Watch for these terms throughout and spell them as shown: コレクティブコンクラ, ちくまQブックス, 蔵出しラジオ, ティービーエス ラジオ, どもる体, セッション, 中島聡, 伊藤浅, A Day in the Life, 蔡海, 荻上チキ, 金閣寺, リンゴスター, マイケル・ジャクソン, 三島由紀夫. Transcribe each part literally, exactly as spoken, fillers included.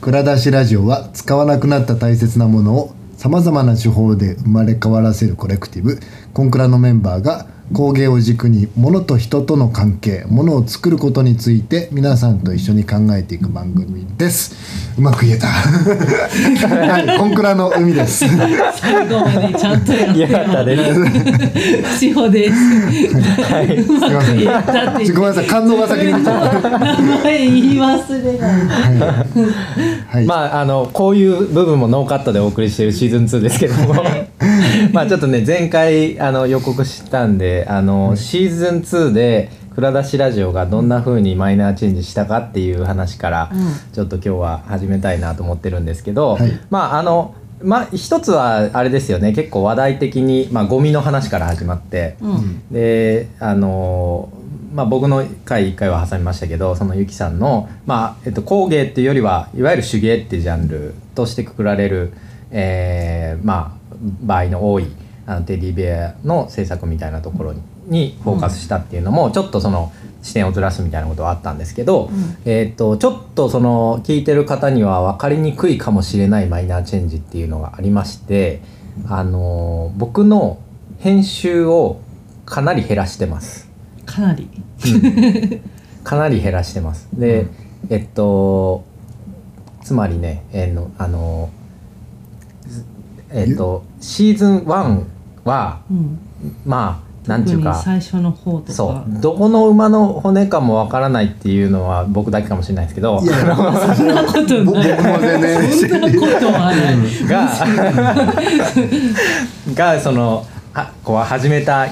蔵出しラジオは使わなくなった大切なものをさまざまな手法で生まれ変わらせるコレクティブコンクラのメンバーが工芸を軸に物と人との関係、物を作ることについて皆さんと一緒に考えていく番組です。うまく言えたはい、コンクラの海です。最後までちゃんとやってたですしほです、はい、うまく言えたってごめんなさい、感動が先に出ちゃった名前言い忘れないはい、はい、まああのこういう部分もノーカットでお送りしているシーズンツーですけどもまあちょっとね前回あの予告したんであの、うん、シーズンツーで蔵出しラジオがどんな風にマイナーチェンジしたかっていう話から、うん、ちょっと今日は始めたいなと思ってるんですけど、はい、まああのまあ一つはあれですよね、結構話題的にまあゴミの話から始まって、うん、であのまあ僕の回いっかいは挟みましたけど、そのゆきさんのまあえっと工芸っていうよりはいわゆる手芸ってジャンルとしてくくられる、えー、まあ場合の多いあのテディベアの制作みたいなところ に, にフォーカスしたっていうのもちょっとその視点をずらすみたいなことはあったんですけど、うんえー、とちょっとその聞いてる方には分かりにくいかもしれないマイナーチェンジっていうのがありまして、あのー、僕の編集をかなり減らしてますかなり、うん、かなり減らしてますで、うん、えっとつまりね、えーのあのーえー、とシーズンワンは、うん、まあなんていうか最初の方とかそうどこの馬の骨かもわからないっていうのは僕だけかもしれないですけど、いやそんなことない僕も全然そんなことはないががそのはこう始めた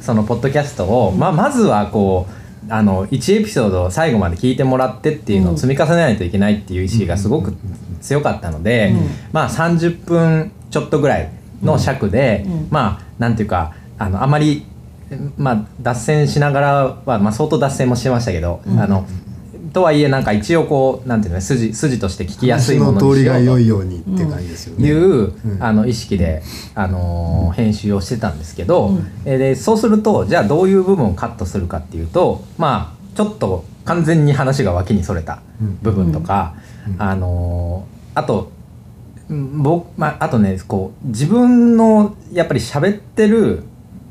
そのポッドキャストを、うんまあ、まずはこうあのいちエピソードを最後まで聞いてもらってっていうのを積み重ねないといけないっていう意識がすごく強かったので、うん、まあさんじゅっぷんちょっとぐらいの尺で、うんうん、まあなんていうか あのあまり、まあ、脱線しながらは、まあ、相当脱線もしてましたけど、うん、あのとはいえなんか一応こうなんていうの筋筋として聞きやすいものにしようと、話の通りが良いようにって感じですよね、うん、いうあの意識で、あのー、編集をしてたんですけど、うん、でそうするとじゃあどういう部分をカットするかっていうと、まあちょっと完全に話が脇にそれた部分とか、うん、あのー、あと僕、まあ、あとねこう自分のやっぱり喋ってる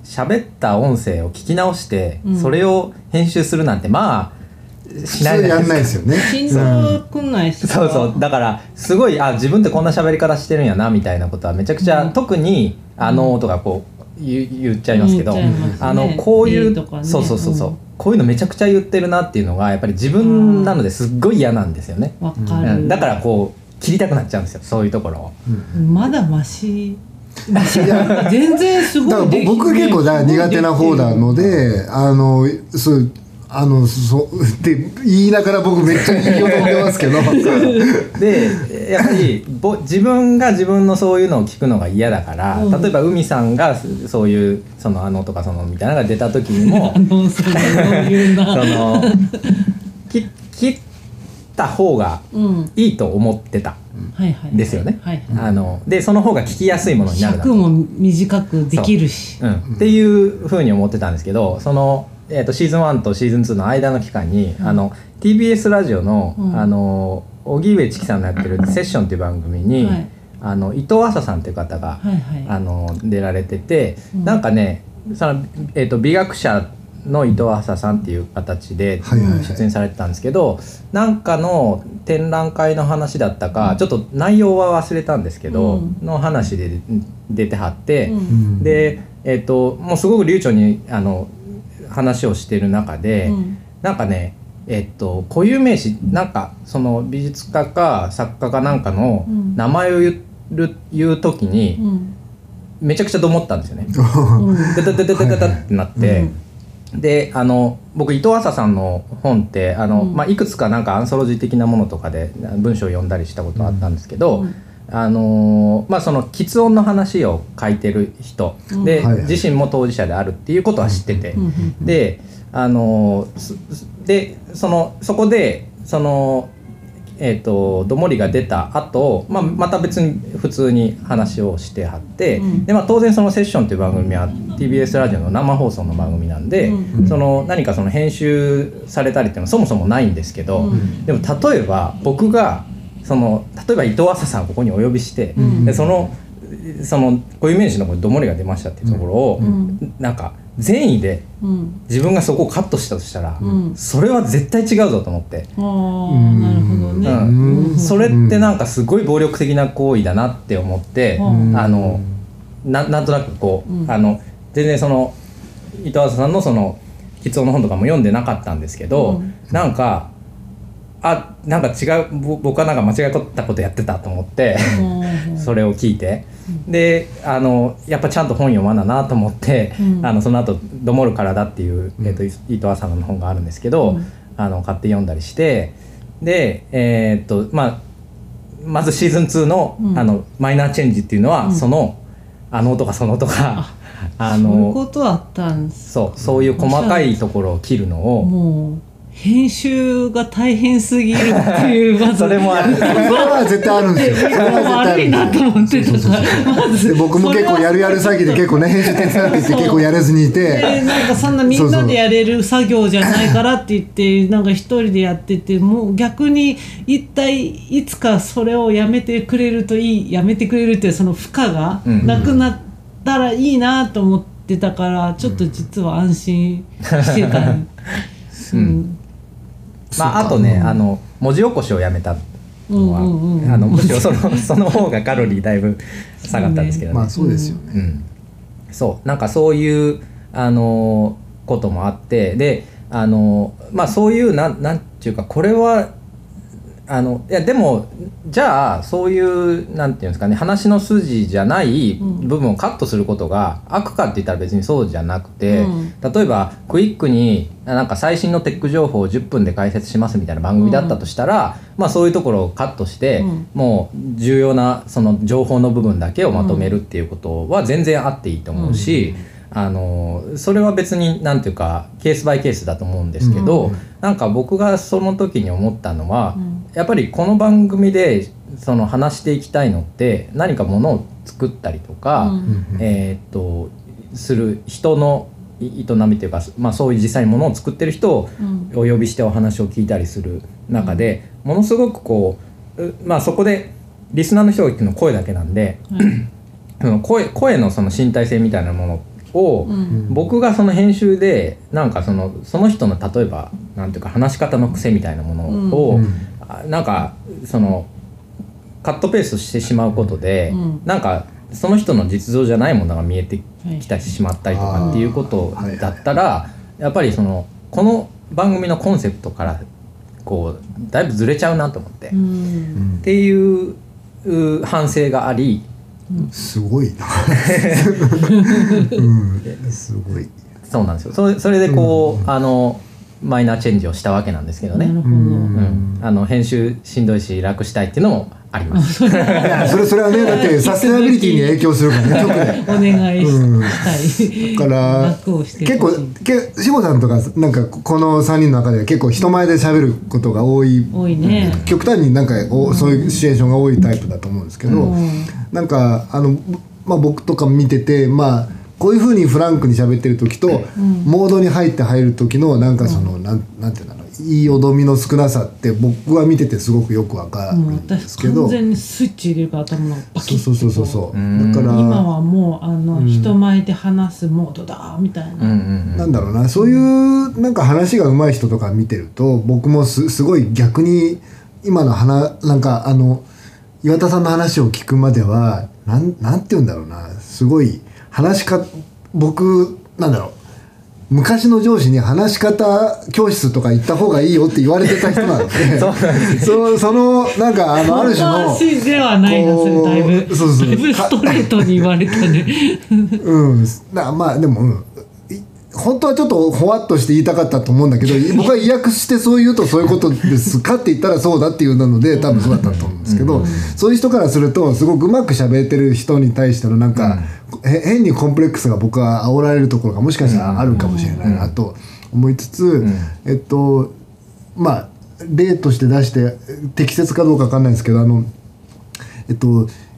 喋った音声を聞き直して、うん、それを編集するなんてまあしないやんないですよね。しんどくないし、うん、そうそうだからすごいあ自分ってこんな喋り方してるんやなみたいなことはめちゃくちゃ、うん、特にあのとかこう 言, 言っちゃいますけど、うん、あのこういう、ね、そうそうそうそう、うん、こういうのめちゃくちゃ言ってるなっていうのがやっぱり自分なのですっごい嫌なんですよね。わかる。だからこう切りたくなっちゃうんですよそういうところを、うん、まだマシ。全然すごいできない。僕結構苦手な方なのであのそうあのそうって言いながら僕めっちゃ言いようと思ってますけどでやっぱりぼ自分が自分のそういうのを聞くのが嫌だから、うん、例えば海さんがそういうそのあのとかそのみたいなのが出た時にもあのその切った方がいいと思ってた、うん、ですよね、はいはいはい、あのでその方が聞きやすいものになるなと尺も短くできるしう、うん、っていうふうに思ってたんですけどそのえー、とシーズンワンとシーズンツーの間の期間に、うん、あの ティービーエス ラジオの、うん、あの荻上チキさんのやってるセッションっていう番組に、はい、あの伊藤浅さんっていう方が、はいはい、あの出られてて、うん、なんかねその、えー、と美学者の伊藤浅さんっていう形で出演されてたんですけど、はいはいはい、なんかの展覧会の話だったか、うん、ちょっと内容は忘れたんですけど、うん、の話で出てはって、うん、で、えー、ともうすごく流暢にあの話をしてる中で、うん、なんかね、えっと固有名詞なんかその美術家か作家かなんかの名前を言う、言うときに、うん、めちゃくちゃどもったんですよね。ダダダダダダってなって、はいはい、であの僕伊藤浅さんの本ってあの、うんまあ、いくつかなんかアンソロジー的なものとかで文章を読んだりしたことあったんですけど。うんうんあのーまあ、その喫音の話を書いてる人で、うんはいはい、自身も当事者であるっていうことは知ってて、うんうんうんうん、で、あのー、でそのそこでその、えー、とどもりが出た後、まあまた別に普通に話をしてはって、うんでまあ、当然そのセッションという番組は ティービーエス ラジオの生放送の番組なんで、うんうん、その何かその編集されたりっていうのはそもそもないんですけど、うん、でも例えば僕がその例えば伊藤浅さんをここにお呼びして、うん、でそのその固有名詞のこれどもれが出ましたっていうところを、うん、なんか善意で自分がそこをカットしたとしたら、うん、それは絶対違うぞと思って、うん、あ、なるほどね、うん、それってなんかすごい暴力的な行為だなって思って、うん、あの な, なんとなくこう、うん、あの全然その伊藤浅さんのその筆音の本とかも読んでなかったんですけど、うん、なんかあなんか違う僕はなんか間違ったことやってたと思ってそれを聞いて、であのやっぱちゃんと本読まななと思って、うん、あのその後どもるからだっていう、えーと、伊藤浅野の本があるんですけど、うん、あの買って読んだりして、で、えーとまあ、まずシーズンツー の,、うん、あのマイナーチェンジっていうのは、うん、そのあの音がその音があのそういうことあったんです。そうそういう細かいところを切るのをもう編集が大変すぎるっていうまずそれもあるそれは絶対あるんですよ。それは悪いなと思ってたからまず僕も結構やるやる詐欺で結構ね編集手伝ってて結構やれずにいてでなんかそんなみんなでやれる作業じゃないからって言ってなんか一人でやっててもう逆に一体いつかそれをやめてくれるといいやめてくれるっていうその負荷がなくなったらいいなと思ってたからちょっと実は安心してた、ねうんうんまあ、あとね、うん、あの文字起こしをやめたのは、うんうんうん、あのむしろその、その方がカロリーだいぶ下がったんですけどね。まあそうですよね、うん、そうなんかそういうあのこともあって、であの、まあ、そういうな、なんていうかこれはあのいやでもじゃあそういうなんていうんですかね話の筋じゃない部分をカットすることが悪かって言ったら別にそうじゃなくて、うん、例えばクイックになんか最新のテック情報をじゅっぷんで解説しますみたいな番組だったとしたら、うんまあ、そういうところをカットして、うん、もう重要なその情報の部分だけをまとめるっていうことは全然あっていいと思うし、うん、あのそれは別になんていうかケースバイケースだと思うんですけど、うん、なんか僕がその時に思ったのは、うんやっぱりこの番組でその話していきたいのって何かものを作ったりとか、うん、えー、とする人の営みというか、まあ、そういう実際にものを作ってる人をお呼びしてお話を聞いたりする中で、うん、ものすごくこう、まあ、そこでリスナーの人が言ってるのは声だけなんで、うん、声、声のその身体性みたいなものを、うん、僕がその編集でなんかその、その人の例えばなんていうか話し方の癖みたいなものを、うんうんなんかそのカットペーストしてしまうことで、うん、なんかその人の実像じゃないものが見えてきてしまったりとかっていうことだったらやっぱりそのこの番組のコンセプトからこうだいぶずれちゃうなと思って、うん、っていう反省があり、うん、すごいな、うん、すごいそうなんですよ。それ、それでこう、うん、あのマイナーチェンジをしたわけなんですけどね。なるほど、うん、あの編集しんどいし楽したいっていうのもありますいや そ, れそれはねだってサステナビリティに影響するからねお願いしたい、うん、だから結構けしぼさんとかなんかこのさんにんの中では結構人前で喋ることが多い多いね、極端になんかそういうシチュエーションが多いタイプだと思うんですけど、うん、なんかあの、まあ、僕とか見ててまあこういう風にフランクに喋ってる時と、うん、モードに入って入る時のなんかその、うん、なんなんていうのいいおどみの少なさって僕は見ててすごくよくわかるんですけど、完全にスイッチ入れるから頭のバキッとそうそうそうそう、うん、だから今はもうあの、うん、人前で話すモードだみたいな、うんうんうん、なんだろうなそういうなんか話が上手い人とか見てると僕も す, すごい逆に今の話なんかあの岩田さんの話を聞くまではな ん, なんて言うんだろうなすごい話しか僕なんだろう昔の上司に話し方教室とか行った方がいいよって言われてた人なのでそうなんですそ, そのなんかあのある種の話ではないのですだいぶそうそうだいぶストレートに言われたねうんだまあでも、うん、本当はちょっとほわっとして言いたかったと思うんだけど僕は意訳してそう言うとそういうことですかって言ったらそうだっていうなので多分そうだったと思うんですけど、うん、そういう人からするとすごくうまく喋ってる人に対してのなんか、うん、変にコンプレックスが僕は煽られるところがもしかしたらあるかもしれないなと思いつつ、うんうん、えっとまあ例として出して適切かどうか分かんないですけどあのえっと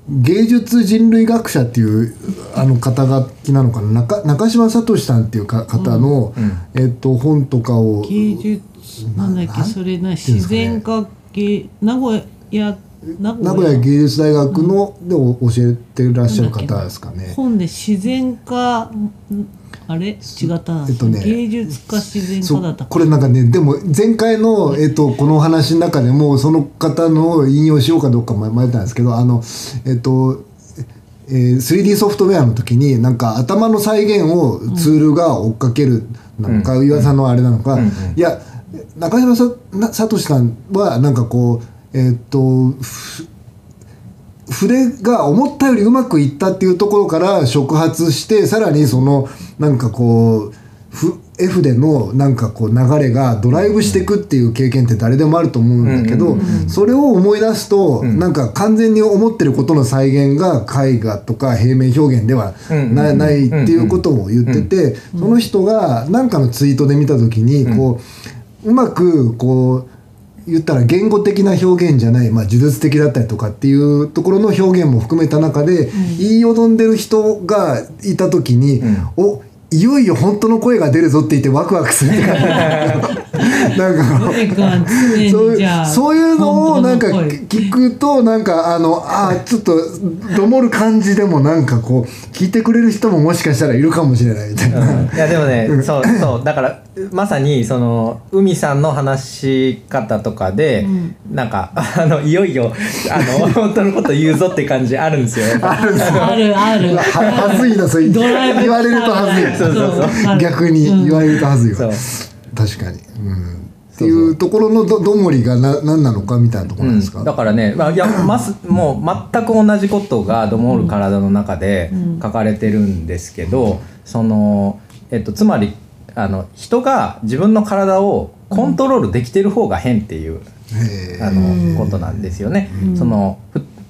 芸術人類学者っていうあの肩書きなのかな 中, 中島聡さんっていうか方の、うんえっと、本とかを芸術なんだっけそれな自然科学名古屋名古屋芸術大学ので教えてらっしゃる方ですかね。本で自然科、あれ違ったな、えっとね、芸術家自然科だった。これなんかね、でも前回の、えっと、この話の中でもその方の引用しようかどうか迷ったんですけど、あのえっとえー、スリーディー ソフトウェアの時になんか頭の再現をツールが追っかけるなのか、うん、岩井さんのあれなのか、うんうん、いや中島さなさとしさんはなんかこうえー、っと筆が思ったよりうまくいったっていうところから触発して、さらにそのなんかこう絵筆のなんかこう流れがドライブしていくっていう経験って誰でもあると思うんだけど、それを思い出すとなんか完全に思ってることの再現が絵画とか平面表現ではな い, ないっていうことを言ってて、その人が何かのツイートで見た時にこ う, うまくこう言ったら言語的な表現じゃない、まあ、呪術的だったりとかっていうところの表現も含めた中で、うん、言いよどんでる人がいた時に、うん、おいよいよ本当の声が出るぞって言ってワクワクするって感じなんかそういう、そういうのをなんか聞くとなんかあのあちょっとどもる感じでもなんかこう聞いてくれる人ももしかしたらいるかもしれないみたいな、うん、いやでもねそうそうだからまさにその海さんの話し方とかで、うん、なんかあのいよいよあの本当のこと言うぞって感じあるんですよ。あるあるある。はずいなそれ言われるとはずい。そうそうそう逆に言われるとはずいわ。確かに、うん、っていうところの ど, どもりがな何なのかみたいなところなんですか、うん、だからね、まあ、いやまもう全く同じことがどもる体の中で書かれてるんですけど、うん、その、えっと、つまりあの人が自分の体をコントロールできてる方が変っていう、うん、あのことなんですよね、うん、その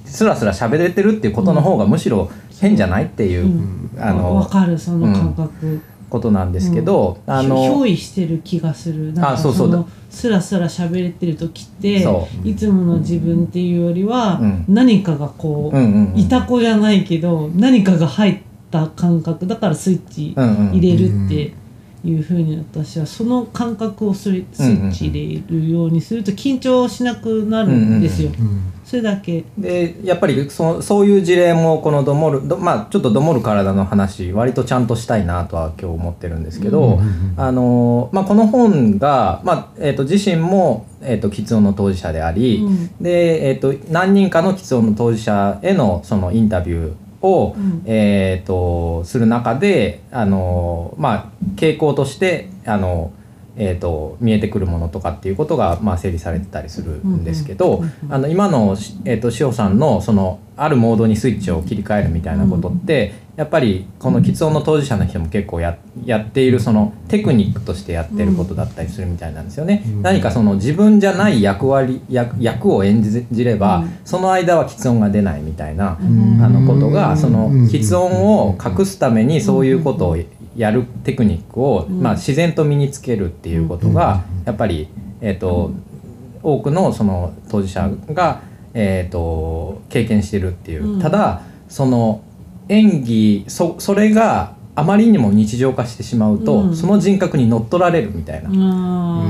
スラスラ喋れてるっていうことの方がむしろ変じゃないっていう、うんうん、あの分かるその感覚、うん、ことなんですけど、うん、あの憑依してる気がする。なんかそのスラスラ喋れてる時っていつもの自分っていうよりは、うん、何かがこう、うんうんうん、いた子じゃないけど何かが入った感覚だからスイッチ入れるって、うんうんうんいうふうに私はその感覚をスイッチ入れるようにすると緊張しなくなるんですよ、うんうんうん、それだけでやっぱり そ, そういう事例もこのどもるど、まあ、ちょっとどもる体の話割とちゃんとしたいなとは今日思ってるんですけど、あの、まあ、この本が、まあえー、と自身も、えー、と喫音の当事者であり、うんでえー、と何人かの喫音の当事者へ の, そのインタビューを、うんえー、とする中であの、まあ、傾向としてあの、えー、と見えてくるものとかっていうことが、まあ、整理されてたりするんですけど、うん、あの今の、えー、と塩さん の, そのあるモードにスイッチを切り替えるみたいなことって、うん、やっぱりこの喫音の当事者の人も結構 や, やっているそのテクニックとしてやってることだったりするみたいなんですよね、うん、何かその自分じゃない役割 役, 役を演じれば、うん、その間は喫音が出ないみたいな、うん、あのことがその喫音を隠すためにそういうことをやるテクニックを、うんまあ、自然と身につけるっていうことがやっぱり、えーとうん、多く の, その当事者がえー、と経験してるっていう、うん、ただその演技 そ, それがあまりにも日常化してしまうと、うん、その人格に乗っ取られるみたいな、う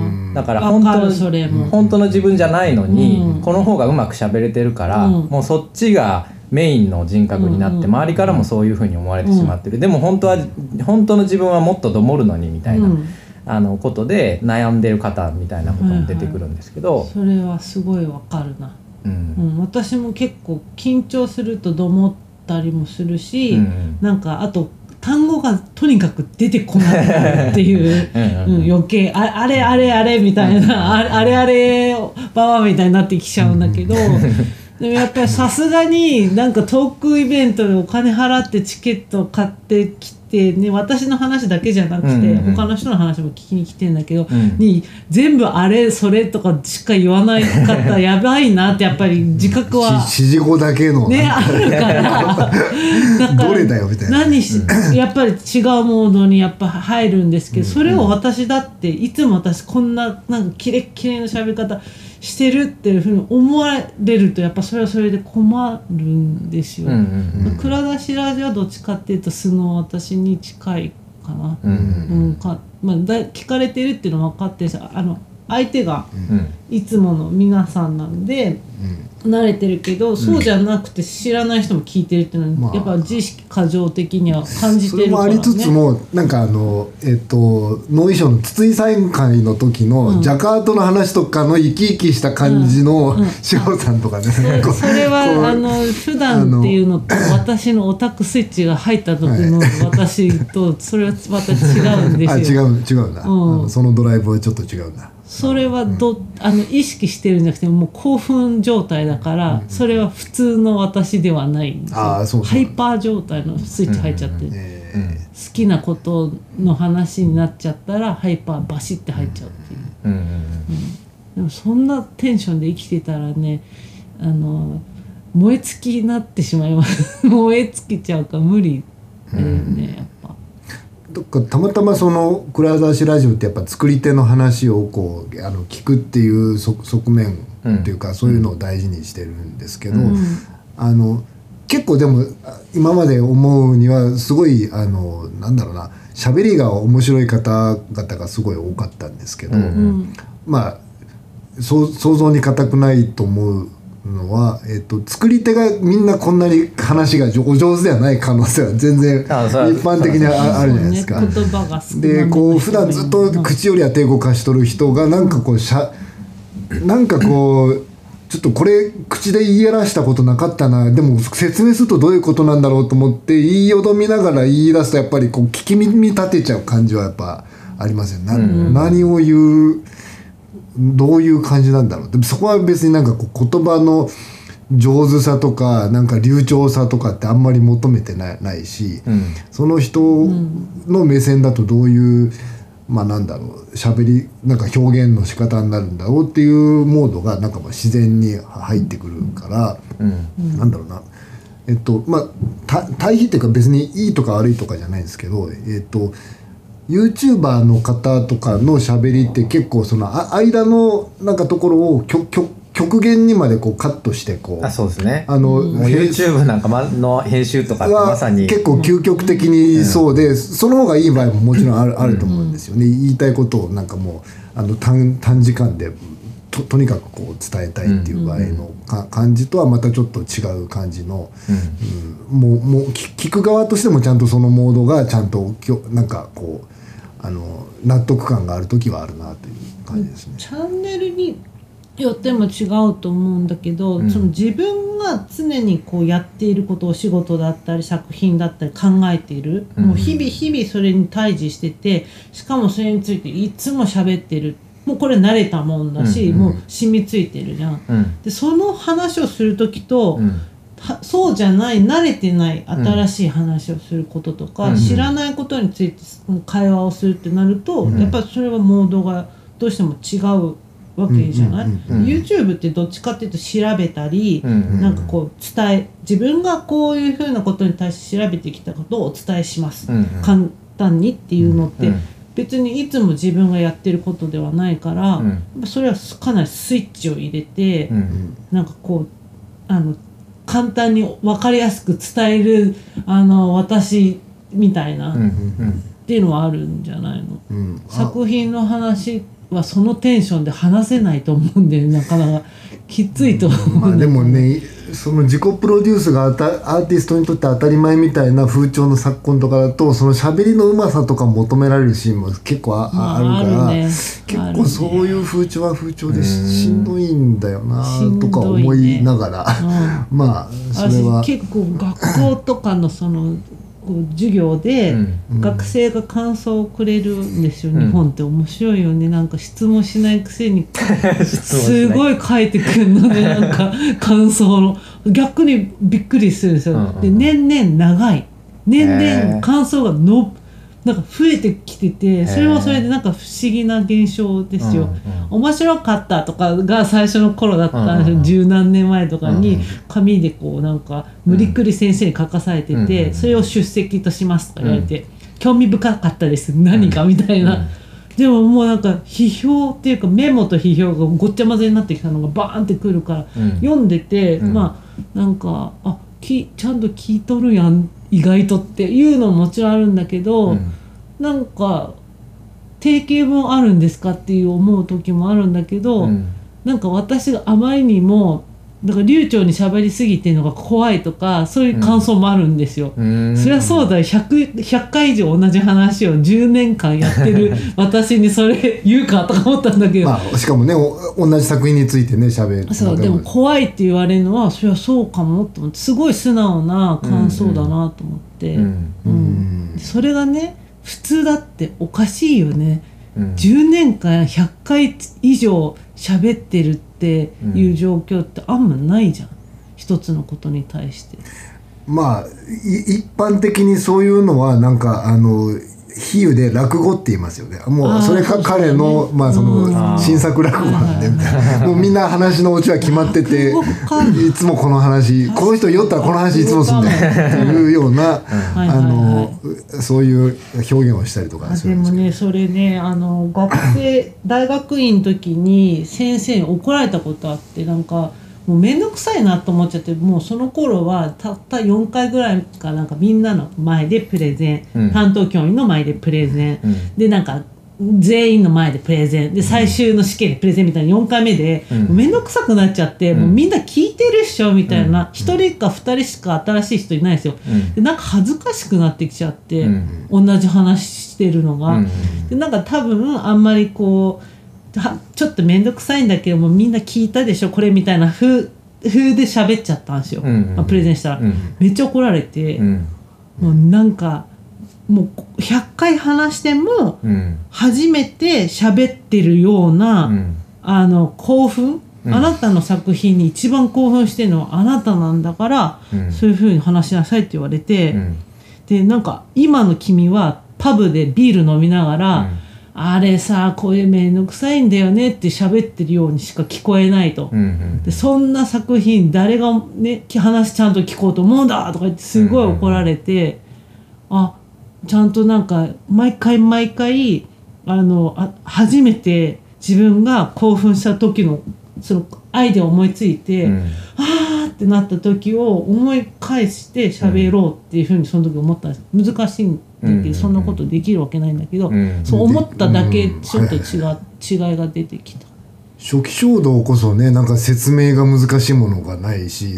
ん、だから本 当, それも本当の自分じゃないのに、うん、この方がうまく喋れてるから、うん、もうそっちがメインの人格になって、うん、周りからもそういう風に思われてしまってる、うん、でも本 当, は本当の自分はもっとどもるのにみたいな、うん、あのことで悩んでる方みたいなことも出てくるんですけど、はいはい、それはすごいわかるな。うんうん、私も結構緊張するとどもったりもするし、うん、なんかあと単語がとにかく出てこないっていううん、うん、余計 あ, あれあれあれみたいな、うん、あれあれババみたいになってきちゃうんだけど、うん、でもやっぱりさすがになんかトークイベントでお金払ってチケット買ってきてね、私の話だけじゃなくて、うんうん、他の人の話も聞きに来てんだけど、うん、に全部あれそれとかしか言わないかったらやばいなってやっぱり自覚は指示語だけのねあるからだからどれだよみたいな何し、うん、やっぱり違うモードにやっぱ入るんですけど、うんうん、それを私だっていつも私こんななんかキレッキレの喋り方してるっていうふうに思われるとやっぱそれはそれで困るんですよ。蔵出しラジオはどっちかっていうと素の私に近いかな、うんうんうんうん、かまあ、だ聞かれてるっていうのは分かってあの相手がいつもの皆さんなんで、うん、慣れてるけどそうじゃなくて知らない人も聞いてるっていうのは、うん、やっぱ自意識過剰的には感じてるからね。それもありつつもなんかあの、えー、とノーイションの筒井サイン会の時の、うん、ジャカートの話とかの生き生きした感じの志保、うんうん、さんとかね、うん、こうそれはこうあの普段っていうのと私のオタクスイッチが入った時の私とそれはまた違うんですよ。あ違う違うな、うん、そのドライブはちょっと違うな。それはど、うん、あの意識してるんじゃなくてもう興奮状態だから、うん、それは普通の私ではないんですよ。あ、そうそう、ハイパー状態のスイッチ入っちゃって、うんえー、好きなことの話になっちゃったらハイパーバシッて入っちゃうっていう、うんうんうん、でもそんなテンションで生きてたらねあの燃え尽きになってしまいます燃え尽きちゃうから無理だよね、うんやっぱたまたまそのクラウザーシラジオってやっぱ作り手の話をこうあの聞くっていう側面っていうか、うん、そういうのを大事にしてるんですけど、うん、あの結構でも今まで思うにはすごいあのなんだろうな喋りが面白い方々がすごい多かったんですけど、うん、まあ想像に難くないと思うのは、えっと、作り手がみんなこんなに話がお上手ではない可能性は全然一般的に あ, あるじゃないですか。言葉が少ないでこう普段ずっと口よりは手動かしとる人がなんかこうしゃなんかこうちょっとこれ口で言い表したことなかったなでも説明するとどういうことなんだろうと思って言いよどみながら言い出すとやっぱりこう聞き耳立てちゃう感じはやっぱありますよね。何を言うどういう感じなんだろう。でもそこは別になんかこう言葉の上手さとかなんか流暢さとかってあんまり求めてな い, ないし、うん、その人の目線だとどういう、まあなんだろう喋りなんか表現の仕方になるんだろうっていうモードがなんかまあ自然に入ってくるから、うん、なんだろうなえっとまあ対比っていうか別にいいとか悪いとかじゃないんですけどえっと。YouTuber の方とかの喋りって結構その間のなんかところを極限にまでこうカットしてこうあそうですねあの YouTube なんかの編集とかってまさに結構究極的にそうで、うん、その方がいい場合ももちろんある、うん、あると思うんですよね。言いたいことをなんかもうあの 短, 短時間で と, とにかくこう伝えたいっていう場合のか感じとはまたちょっと違う感じの、うんうん、もうもう聞く側としてもちゃんとそのモードがちゃんとなんかこうあの納得感があるときはあるなという感じですね。チャンネルによっても違うと思うんだけど、うん、その自分が常にこうやっていることを仕事だったり作品だったり考えている、うん、もう日々日々それに対峙しててしかもそれについていつも喋ってるもうこれ慣れたもんだし、うんうん、もう染みついてるじゃん、うん、でその話をするときと、うんそうじゃない慣れてない新しい話をすることとか、うん、知らないことについて会話をするってなると、うん、やっぱりそれはモードがどうしても違うわけじゃない、うんうんうん、YouTube ってどっちかっていうと調べたり、うんうん、なんかこう伝え自分がこういうふうなことに対して調べてきたことをお伝えします、うんうん、簡単にっていうのって、うんうん、別にいつも自分がやってることではないから、うん、やっぱそれはかなりスイッチを入れて、うんうん、なんかこうあの簡単に分かりやすく伝えるあの私みたいな、うんうんうん、っていうのはあるんじゃないの、うん、作品の話はそのテンションで話せないと思うんでなかなかきついと思うん、まあ、でもねその自己プロデュースがアーティストにとって当たり前みたいな風潮の昨今とかだとその喋りのうまさとか求められるシーンも結構 あ,、まあ、あるから、ね、結構そういう風潮は風潮で し,、ね、しんどいんだよなとか思いながら、ねうん、まあそれは結構学校とかのその授業で学生が感想をくれるんですよ、うん、日本って面白いよねなんか質問しないくせにすごい書いてくるのでなんか感想の逆にびっくりするんですよ、うんうん、で年々長い年々感想がのなんか増えてきててそれはそれでなんか不思議な現象ですよ、えーうんうん、面白かったとかが最初の頃だったんですよ、うんうん、十何年前とかに紙でこうなんか無理くり先生に書かされてて、うんうん、それを出席としますとか言われて、うん、興味深かったです何かみたいな、うんうん、でももうなんか批評っていうかメモと批評がごっちゃ混ぜになってきたのがバーンってくるから、うん、読んでて、うん、まあなんかあきちゃんと聞いとるやん意外とっていうのももちろんあるんだけど、うん、なんか定型文あるんですかっていう思う時もあるんだけど、うん、なんか私があまりにもなんか流暢に喋りすぎてるのが怖いとかそういう感想もあるんですよ、うん、そりゃそうだよ 100, ひゃっかい以上同じ話をじゅうねんかんやってる私にそれ言うかとか思ったんだけど、まあ、しかもね同じ作品についてね喋る。そうでも怖いって言われるのはそりゃそうかもと思って、すごい素直な感想だなと思って、うんうんうん、それがね普通だっておかしいよね、うん、じゅうねんかんひゃっかい以上喋ってるっていう状況ってあんまないじゃん、うん、一つのことに対して。まあ一般的にそういうのはなんかあの比喩で落語って言いますよね。もうそれが彼の、ねまあ、その新作落語なんでみたいな、はいはい、もうみんな話のうちは決まってていつもこの話この人酔ったらこの話いつもするんだよっていうようなあのそういう表現をしたりとかするんですけど。でもねそれねあの学生大学院の時に先生に怒られたことあって、なんかもうめんどくさいなと思っちゃって、もうその頃はたったよんかいぐらいかなんかみんなの前でプレゼン、うん、担当教員の前でプレゼン、うん、でなんか全員の前でプレゼンで最終の試験でプレゼンみたいなよんかいめで、うん、もうめんどくさくなっちゃって、うん、もうみんな聞いてるっしょみたいな、うん、ひとりかふたりしか新しい人いないんですよ、うん、でなんか恥ずかしくなってきちゃって、うん、同じ話してるのが、うん、でなんか多分あんまりこうちょっとめんどくさいんだけどもうみんな聞いたでしょこれみたいな風、風で喋っちゃったんですよ、うんうんうん、プレゼンしたら、うん、めっちゃ怒られて、うん、もうなんかもうひゃっかい話しても初めて喋ってるような、うん、あの興奮、うん、あなたの作品に一番興奮してるのはあなたなんだから、うん、そういう風に話しなさいって言われて、うん、でなんか今の君はパブでビール飲みながら、うんあれさこういうめんどくさいんだよねって喋ってるようにしか聞こえないと、うんうん、でそんな作品誰がね話ちゃんと聞こうと思うんだとか言ってすごい怒られて、うんうんうん、あちゃんとなんか毎回毎回あのあ初めて自分が興奮した時のそのアイデアを思いついて、うん、あーってなった時を思い返して喋ろうっていうふうにその時思ったんです。難しいんそんなことできるわけないんだけど、うん、そう思っただけちょっと違う、うん、違いが出てきた。初期衝動こそねなんか説明が難しいものがないし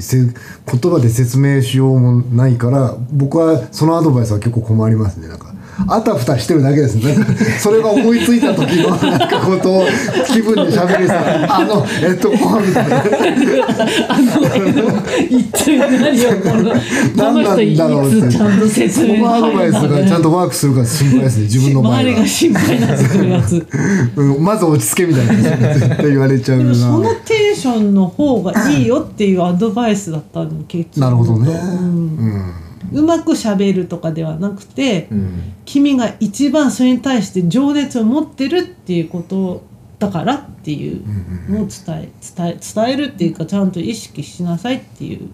言葉で説明しようもないから僕はそのアドバイスは結構困りますね。なんかあたふたしてるだけですねそれが思いついた時のなんかことを気分で喋りさあのえっとこうみたいなあの一体何をこのこの人いつちゃんと説明が入るんだね。そのアドバイスがちゃんとワークするから心配ですね自分の場合は周りが心配なんですよやつ、うん、まず落ち着けみたいな絶対言われちゃうな。でもそのテンションの方がいいよっていうアドバイスだったの結局。なるほどね、うんうんうまく喋るとかではなくて、うん、君が一番それに対して情熱を持ってるっていうことだからっていうのを伝え、伝え、伝えるっていうかちゃんと意識しなさいっていう、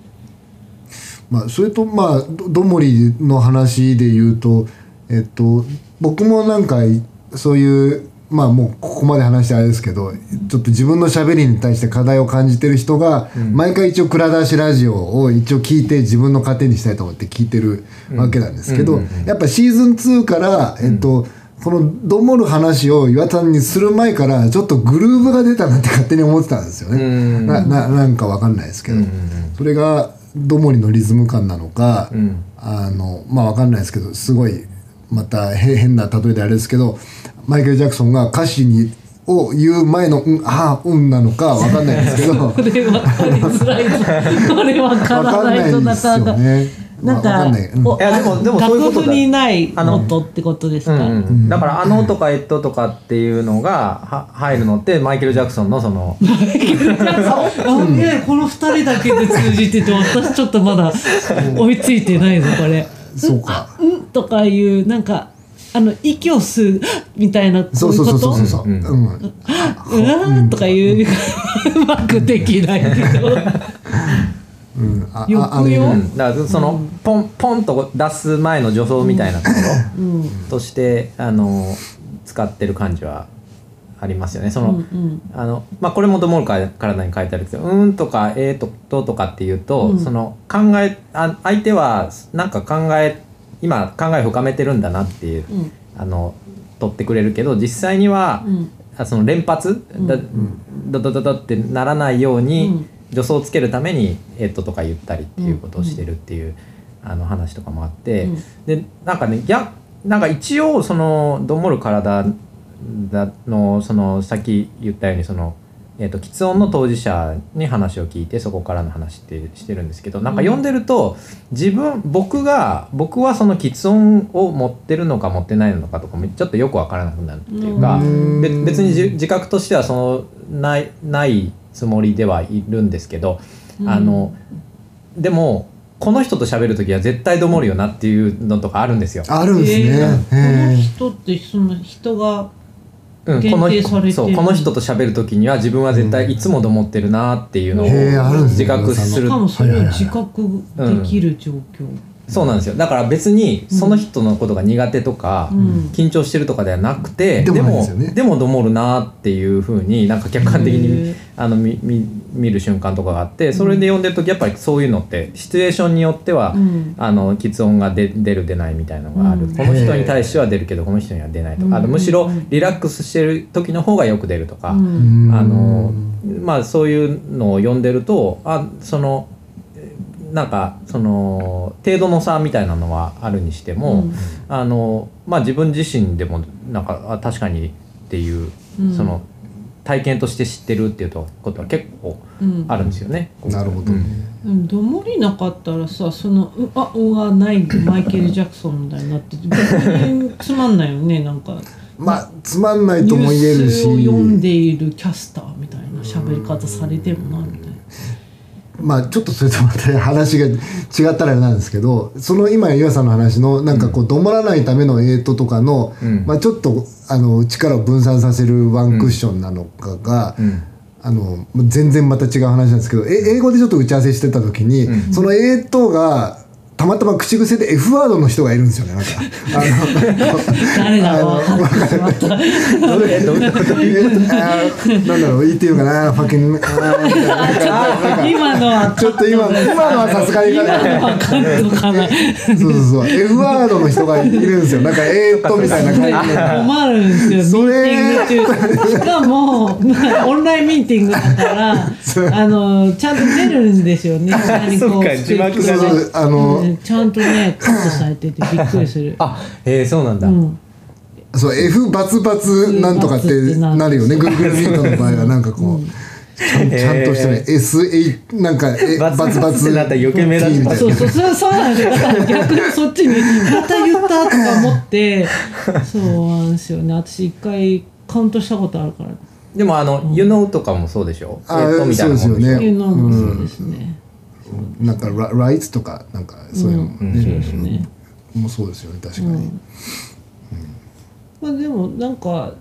まあ、それとまあどもりの話で言うと、えっと、僕もなんかそういうまあもうここまで話してあれですけどちょっと自分の喋りに対して課題を感じてる人が毎回一応蔵出しラジオを一応聞いて自分の糧にしたいと思って聞いてるわけなんですけど、やっぱシーズンツーからえっとこのどもる話を岩田さんにする前からちょっとグルーヴが出たなって勝手に思ってたんですよね。 な, な, なんかわかんないですけどそれがどもりのリズム感なのかあのまあわかんないですけどすごいまた変な例えであれですけどマイケル・ジャクソンが歌詞にを言う前の「うんああうん」なのか分かんないですけどこれ分かりづらいこれ分からないとなかなかなんか楽譜にない音ってことですか、うんうん、だから「あの」とか「えっと」とかっていうのが入るのってマイケル・ジャクソンのそのマイケル・ジャクソン、うん、このふたりだけで通じてて私ちょっとまだ追いついてないぞこれ。そうか「うん」とかいうなんかあの息を吸うみたいなそういうことそうそうそうそう、うんうん、うわーとかいう、うん、うまくできないけど、うん、あよくよ、うん、だからその、うん、ポンポンと出す前の助走みたいなところ、うん、としてあの使ってる感じはありますよね。その、うんうんあのまあ、これもどもる体に書いてあるんですけど「うん」とか「えー」と「とか」っていうと、うん、その考えあ相手はなんか考え今考え深めてるんだなっていう、うん、あの取ってくれるけど実際には、うん、その連発、うん、だだだだだってならないように助走をつけるためにヘッドとか言ったりっていうことをしてるっていう、うん、あの話とかもあって、うん、でなんかねやなんか一応そのどもる体のそのさっき言ったようにその。えーと、喫音の当事者に話を聞いてそこからの話ってしてるんですけどなんか読んでると自分僕が僕はその喫音を持ってるのか持ってないのかとかもちょっとよく分からなくなるっていうか、うん、別に自覚としてはその ない、ないつもりではいるんですけど、うん、あのでもこの人と喋るときは絶対どもるよなっていうのとかあるんですよ。あるんですね、えー、この人ってその人がうん、このそうこの人と喋るときには自分は絶対いつもどもってるなっていうのを自覚する、うん、しかもそれを自覚できる状況、うん、そうなんですよ。だから別にその人のことが苦手とか、うん、緊張してるとかではなくて、うん、でもでもどもるなっていうふうになんか客観的にあのみみ見る瞬間とかがあってそれで読んでるときやっぱりそういうのってシチュエーションによっては、うん、あの喫音が出る出ないみたいなのがある、うん、この人に対しては出るけどこの人には出ないとか、うん、あのむしろリラックスしてる時の方がよく出るとか、うん、あのまあそういうのを読んでるとあそのなんかその程度の差みたいなのはあるにしても、うん、あのまあ自分自身でもなんか確かにっていう、うん、その体験として知ってるっていうことは結構あるんですよね。うん、なるほどね。うん、どもりなかったらさ、そのうあうがないマイケル・ジャクソンみたいになって別につまんないよねなんか。まあつまんないとも言えるし。ニュースを読んでいるキャスターみたいな喋り方されてもなみたいな。まあちょっとそれとまた話が違ったらなんですけど、その今岩さんの話のなんかこうどもらないためのエイトとかの、うん、まあちょっとあの力を分散させるワンクッションなのかが、うんうん、あの全然また違う話なんですけど、英語でちょっと打ち合わせしてた時に、うん、そのエイトがたまたま口癖で エフ ワードの人がいるんですよね。なんか誰だろう。なんだろういいっていうかな。ファッキン。今のはちょっと今のはさすがに。今のはカットかな。そうそうそう。F ワードの人がいるんですよ。なんかえーっとみたいな感じで。困るんですよ。ミーティング中。しかもオンラインミーティングだからあのちゃんと出るんですよね。そうか字幕があの。ちゃんとねカットされててびっくりする。あ、えー、そうなんだ。うん、そう F バツバツなんとかってなるよね。Google Meet の場合はなんかこう、うん、ちゃん、ちゃんとしたね エス エイチ なんかバツバツってなったら余計目立つみたいな。そうそうそうそうなんですよ。だから逆にそっちにまた言ったとか思って、そうなんですよね。私一回カウントしたことあるから。でもあの、うん、You know とかもそうでしょ。あ、そうですよね。You know もそうですね。なんかライツとかなんかそういうのもそうですよね確かに。まあでもなんか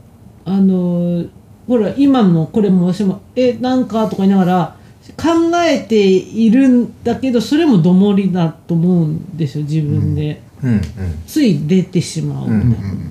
あのほら今のこれも私もえなんかとか言いながら考えているんだけどそれもどもりだと思うんですよ自分で、うんうんうん、つい出てしまうみたいな。うんうん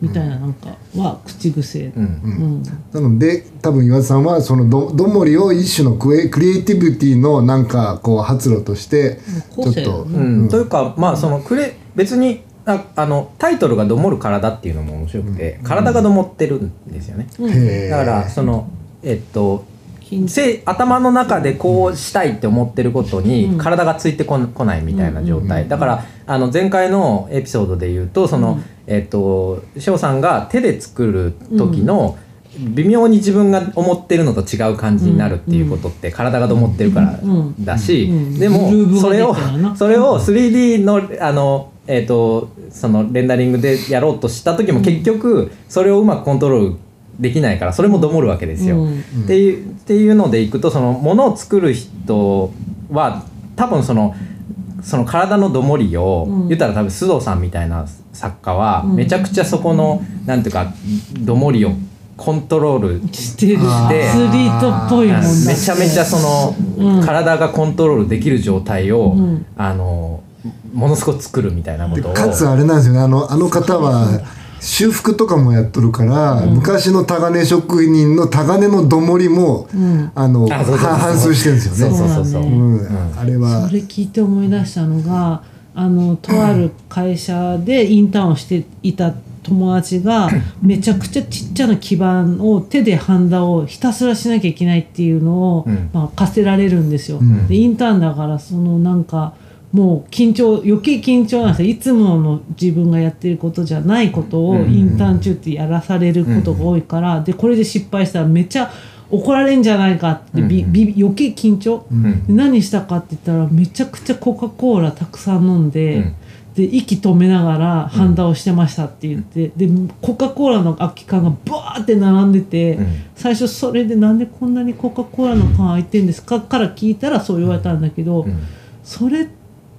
みたいななんかは口癖、うんうん、なので多分岩田さんはその ど, どもりを一種のクエクリエイティビティのなんかこう発露としてちょっと、うんうん、というかまあそのクレ別にああのタイトルがどもる体っていうのも面白くて、うん、体がどもってるんですよね、うん、だからそのえっと頭の中でこうしたいって思ってることに体がついてこないみたいな状態だからあの前回のエピソードで言うとそのえっと翔さんが手で作る時の微妙に自分が思ってるのと違う感じになるっていうことって体がどもってるからだしでもそれをそれを スリーディー のあのえっとそのレンダリングでやろうとした時も結局それをうまくコントロールできないからそれもどもるわけですよ、うん、っていう、っていうのでいくとそのものを作る人は多分その、その体のどもりを、うん、言ったら多分須藤さんみたいな作家はめちゃくちゃそこの、うん、なんていうかどもりをコントロールしてるしてアスリートっぽいもんねめちゃめちゃその、うん、体がコントロールできる状態を、うん、あのものすごく作るみたいなことをかつあれなんですよねあの、あの方は修復とかもやっとるから、うん、昔のタガネ職人のタガネのどもりも、うん、あの反芻してるんですよね。そうそうそう。あれはそれ聞いて思い出したのがあのとある会社でインターンをしていた友達がめちゃくちゃちっちゃな基板を手でハンダをひたすらしなきゃいけないっていうのを、うんまあ、課せられるんですよ、うん、でインターンだからそのなんかもう緊張余計緊張なんですよ。いつもの自分がやってることじゃないことをインターン中ってやらされることが多いから、うん、でこれで失敗したらめっちゃ怒られんじゃないかってび、うん、び余計緊張、うん、で何したかって言ったらめちゃくちゃコカ・コーラたくさん飲んで、うん、で息止めながらハンダをしてましたって言って、うん、でコカ・コーラの空き缶がバーって並んでて、うん、最初それでなんでこんなにコカ・コーラの缶空いてんですかから聞いたらそう言われたんだけど、うん、それ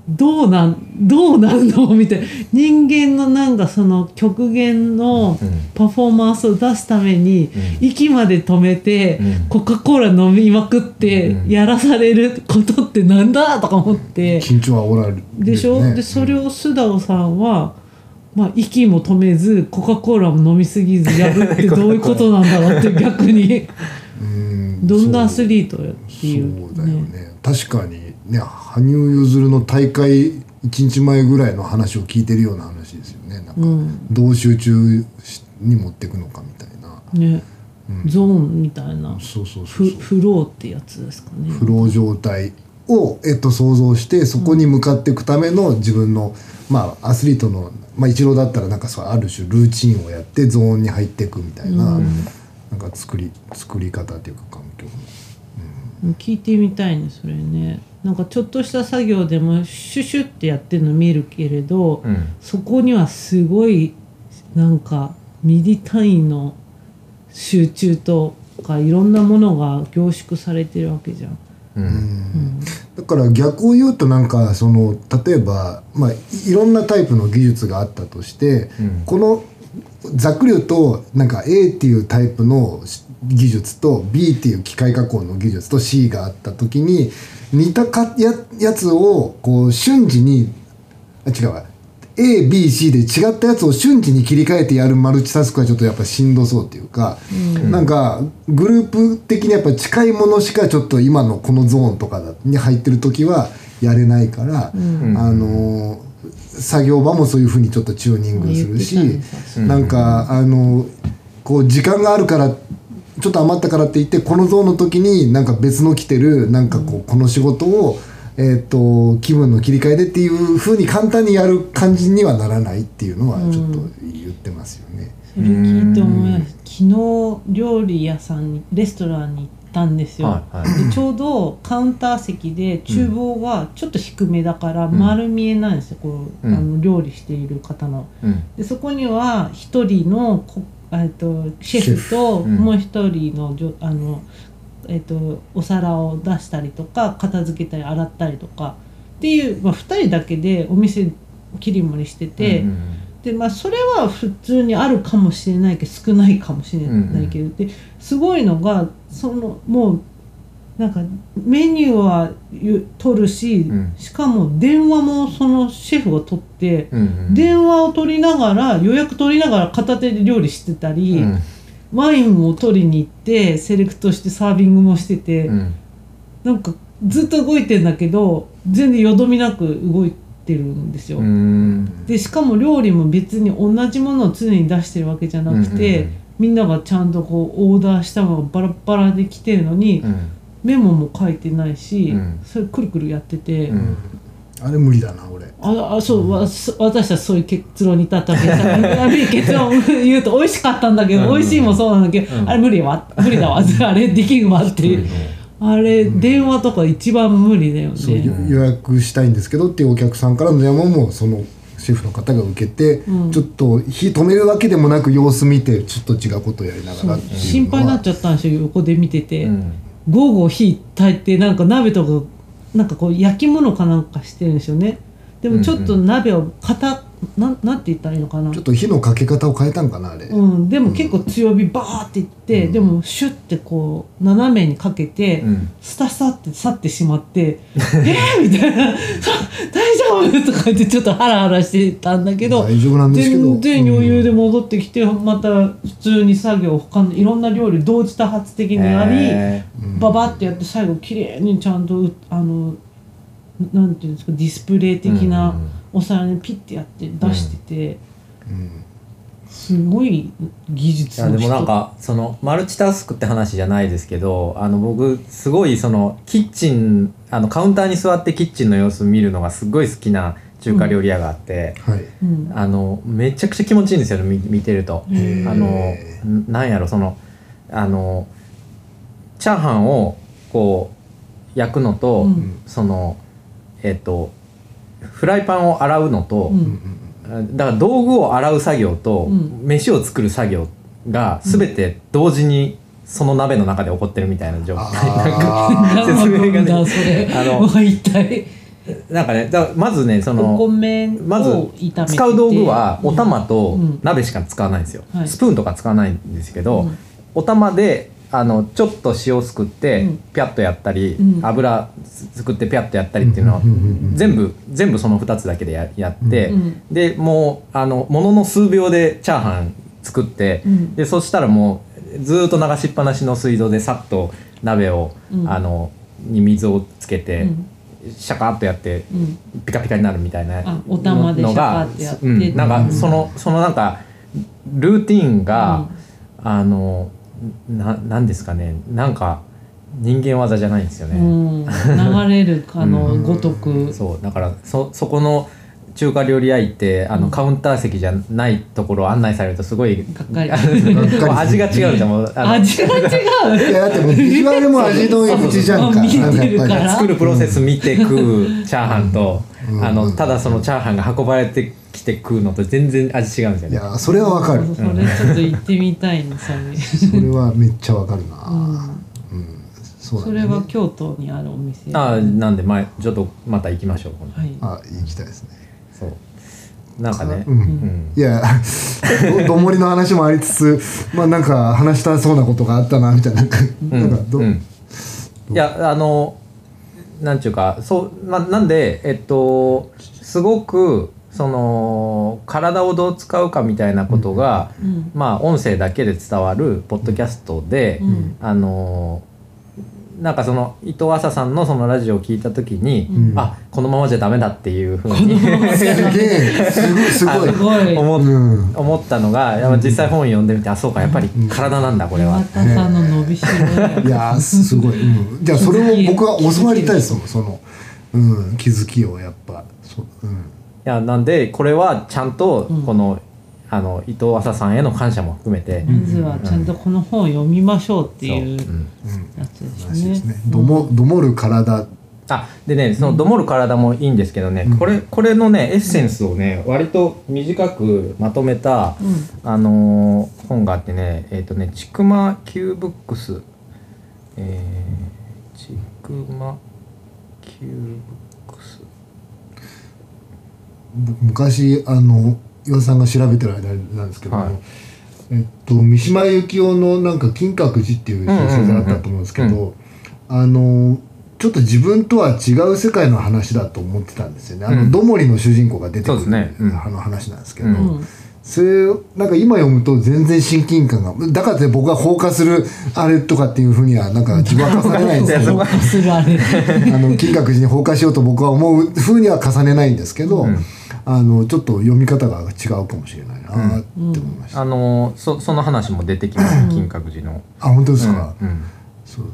どうなんどうなんのみたいな人間のなんかその極限のパフォーマンスを出すために息まで止めてコカ・コーラ飲みまくってやらされることってなんだとか思って緊張は煽られるでしょ。でそれを須田さんはまあ息も止めずコカ・コーラも飲みすぎずやるってどういうことなんだろうって逆にどんなアスリートっていうね。そうだよね。確かにね、羽生結弦の大会いちにちまえぐらいの話を聞いてるような話ですよね。なんかどう集中に持っていくのかみたいな、ねうん、ゾーンみたいなそうそうそうそうフローってやつですかね。フロー状態を、えっと、想像してそこに向かっていくための自分の、うんまあ、アスリートの、まあ、イチローだったらなんかそうある種ルーチンをやってゾーンに入っていくみたい な,、うん、なんか作り、作り方というか環境も、うん、聞いてみたいねそれね。なんかちょっとした作業でもシュシュってやってるの見るけれど、うん、そこにはすごいなんかミリ単位の集中とかいろんなものが凝縮されてるわけじゃん、うんうん、だから逆を言うとなんかその例えば、まあ、いろんなタイプの技術があったとして、うん、このざっくり言うとなんか A っていうタイプの技術と B っていう機械加工の技術と C があった時に似たか や, やつをこう瞬時にあ違う A、B、C で違ったやつを瞬時に切り替えてやるマルチタスクはちょっとやっぱしんどそうっていうか、うん、なんかグループ的にやっぱ近いものしかちょっと今のこのゾーンとかに入ってる時はやれないから、うん、あの作業場もそういう風にちょっとチューニングするし、うん、なんかあのこう時間があるからちょっと余ったからって言ってこのゾーンの時になんか別の来てるなんか こ, うこの仕事をえと気分の切り替えでっていう風に簡単にやる感じにはならないっていうのはちょっと言ってますよね、うん、それ聞いて思います。昨日料理屋さんにレストランに行ったんですよ、はいはい、でちょうどカウンター席で厨房がちょっと低めだから丸見えなんですよ、うん、こうあの料理している方の、うん、でそこには一人のコックえっと、シェフともう一人 の, じょ、うんあのえっと、お皿を出したりとか片付けたり洗ったりとかっていう、まあ、ふたりだけでお店切り盛りしてて、うんうん、で、まあ、それは普通にあるかもしれないけど少ないかもしれないけど、うんうん、ですごいのがそのもうなんかメニューは取るし、うん、しかも電話もそのシェフが取って、うんうん、電話を取りながら予約取りながら片手で料理してたり、うん、ワインを取りに行ってセレクトしてサービングもしてて、うん、なんかずっと動いてんだけど全然よどみなく動いてるんですよ。うんでしかも料理も別に同じものを常に出してるわけじゃなくて、うんうんうん、みんながちゃんとこうオーダーしたのがバラバラで来てるのに、うんメモも書いてないし、うん、それくるくるやってて、うん、あれ無理だな俺ああそう、うん、わ私はそういう結論に至ったわけです結論言うと美味しかったんだけど美味しいもそうなんだけど、うん、あれ無理わ無理だわあれできるわっていう、うん、あれ、うん、電話とか一番無理だよね。そう予約したいんですけどっていうお客さんからの電話もそのシェフの方が受けて、うん、ちょっと火止めるわけでもなく様子見てちょっと違うことをやりながらっていうのは心配になっちゃったんですよ横で見てて、うん午後火炊いてなんか鍋とかなんかこう焼き物かなんかしてるんですよね。でもちょっと鍋を固ななんて言ったらいいのかなちょっと火のかけ方を変えたんかなあれ、うん、でも結構強火バーっていって、うん、でもシュッてこう斜めにかけて、うん、スタスタって去ってしまって、うん、えーみたいな大丈夫とか言ってちょっとハラハラしてたんだけど大丈夫なんですけど全然余裕で戻ってきて、うん、また普通に作業他のいろんな料理同時多発的にやり、えー、ババってやって最後きれいにちゃんとあのなんていうんですかディスプレイ的なお皿にピッてやって出してて、うんうん、すごい技術の人。いやでもなんかそのマルチタスクって話じゃないですけど、あの僕すごいそのキッチン、あのカウンターに座ってキッチンの様子見るのがすごい好きな中華料理屋があって、うんはい、あのめちゃくちゃ気持ちいいんですよね、見てると。あのなんやろそのあのチャーハンをこう焼くのと、うん、そのえっとフライパンを洗うのと、うん、だから道具を洗う作業と、うん、飯を作る作業が全て同時にその鍋の中で起こってるみたいな状態、なんか説明がね、それあの一体なんかね、だまずねそのお米を炒めて、まず使う道具はお玉と鍋しか使わないんですよ、うんうん、スプーンとか使わないんですけど、うん、お玉であのちょっと塩すくってピャッとやったり、うん、油すくってピャッとやったりっていうのは、うん、全部全部そのふたつだけで や, やって、うん、でもうあのものの数秒でチャーハン作って、うん、でそしたらもうずっと流しっぱなしの水道でさっと鍋を、うん、あのに水をつけて、うん、シャカッとやって、うん、ピカピカになるみたいなのが、あ、お玉でシャカッとやって、うん、なんかそのそのなんかルーティーンが、うん、あの。な, なんですかね、なんか人間技じゃないんですよね、うん、流れるかのごとく、うん、そうだから そ, そこの中華料理屋行ってあの、うん、カウンター席じゃないところを案内されるとすごいがっかり味が違うじゃん、もうあの味が違ういやだってもうビジュアルも味の入り口じゃんか、作るプロセス見て食うチャーハンと、うん、あのただそのチャーハンが運ばれて来て食うのと全然味違うんですよね。いやそれはわかる、うん、それちょっと行ってみたいな、それそれはめっちゃわかるな、うんうん、そうだね、それは京都にあるお店、あなんで前ちょっとまた行きましょう今度、はい、あ行きたいですね。そうなんかね、うんうん、いやどんもりの話もありつつまあなんか話したそうなことがあったなみたいな、なんかど、うんうん、どいやあのなんちゅうかそう、ま、なんでえっとすごくその体をどう使うかみたいなことが、うん、まあ音声だけで伝わるポッドキャストで、うん、あのなんかその伊藤浅さんのそのラジオを聞いた時に、うん、あこのままじゃダメだっていう風にすごい思ったのが、やっぱ実際本読んでみて、あそうかやっぱり体なんだこれは。岩田さんの伸びしろ。いやすごい。うん、じゃあそれを僕は教わりたいですもん、その、うん、気づきをやっぱ。そうんいやなんでこれはちゃんとこの、うん、あの伊藤浅さんへの感謝も含めて、まずはちゃんとこの本を読みましょうっていうやつですね。どもどもる体、あでねそのどもる体もいいんですけどね、うん、これこれのねエッセンスをね割と短くまとめた、うん、あのー、本があってね、えっ、ー、とねちくまQブックス、えー、ちくまQブックス、昔あの岩さんが調べてる間なんですけども、はい、えっと、三島由紀夫のなんか金閣寺っていう小説だったと思うんですけど、あのちょっと自分とは違う世界の話だと思ってたんですよね、あの、うん、どもりの主人公が出てくる、ねうん、あの話なんですけど、うん、それなんか今読むと全然親近感が、だからって僕が放火するあれとかっていうふうにはなんか自分は重ねないんですけどあの金閣寺に放火しようと僕は思うふうには重ねないんですけど、うんあのちょっと読み方が違うかもしれないなって思いました、うんうん、あの そ, その話も出てきます金閣寺のあ本当ですか、うんうん、そう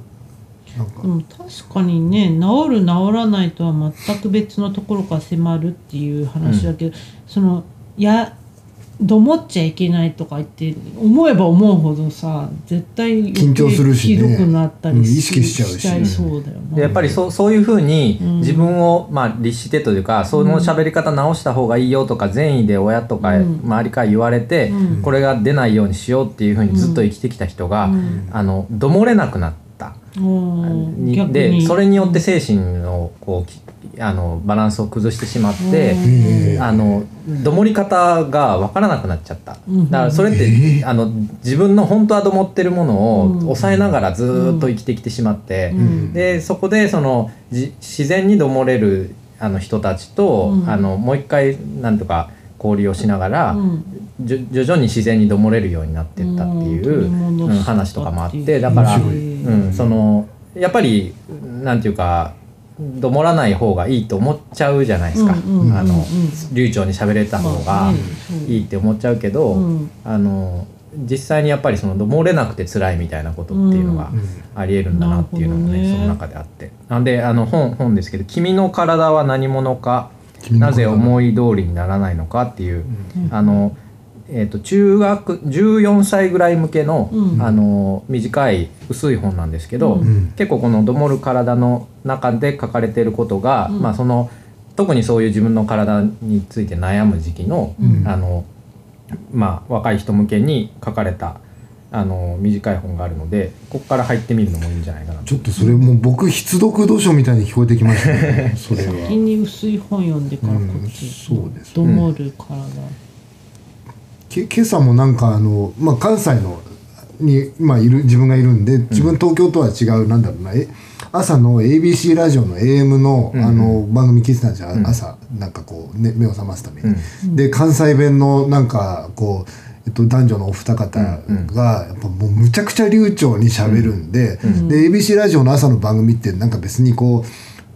なんかでも確かにね治る治らないとは全く別のところから迫るっていう話だけど、うん、そのいやどもっちゃいけないとか言って思えば思うほどさ絶対緊張するし、ね、ひどくなったり、うん、意識しちゃうし、ね、そうだよね、やっぱり そ, そういうふうに自分を、うんまあ、律してというかその喋り方直した方がいいよとか、うん、善意で親とか周りから言われて、うん、これが出ないようにしようっていうふうにずっと生きてきた人が、うん、あのどもれなくなった、うん、にでにそれによって精神のこうあのバランスを崩してしまってあのどもり方が分からなくなっちゃった。だからそれってあの自分の本当はどもってるものを抑えながらずっと生きてきてしまって、でそこでそのじ自然にどもれるあの人たちとあのもう一回なんとか交流をしながら徐々に自然にどもれるようになっていったっていう、うん、話とかもあって、だから、うん、そのやっぱりなんていうかどもらない方がいいと思っちゃうじゃないですか、うんうんうんうん、あの流暢に喋れた方がいいって思っちゃうけど、うんうん、あの実際にやっぱりそのどもれなくて辛いみたいなことっていうのがありえるんだなっていうのも ね,、うん、ねその中であって、なんであの 本, 本ですけど「君の体は何者かなぜ思い通りにならないのか」っていう、うんあのえー、と中学じゅうよんさいぐらい向け の,、うん、あの短い薄い本なんですけど、うん、結構このどもる体の中で書かれていることが、うんまあ、その特にそういう自分の体について悩む時期 の,、うんあのまあ、若い人向けに書かれたあの短い本があるので、ここから入ってみるのもいいんじゃないかなと。ちょっとそれも僕必読読書みたいに聞こえてきましたねそれは先に薄い本読んでからこっち、うん、そうですどもる体、うんけ今朝もなんかあの、まあ、関西のに、まあ、いる自分がいるんで、自分東京とは違う、うん、なんだろうなえ朝の エービーシー ラジオの エーエム の、うん、あの番組聞いてたんじゃ、うん、朝なんかこう、ね、目を覚ますために、うん、で関西弁のなんかこう、えっと、男女のお二方が、うん、やっぱもうむちゃくちゃ流暢に喋るんで、うん、で エービーシー ラジオの朝の番組ってなんか別にこう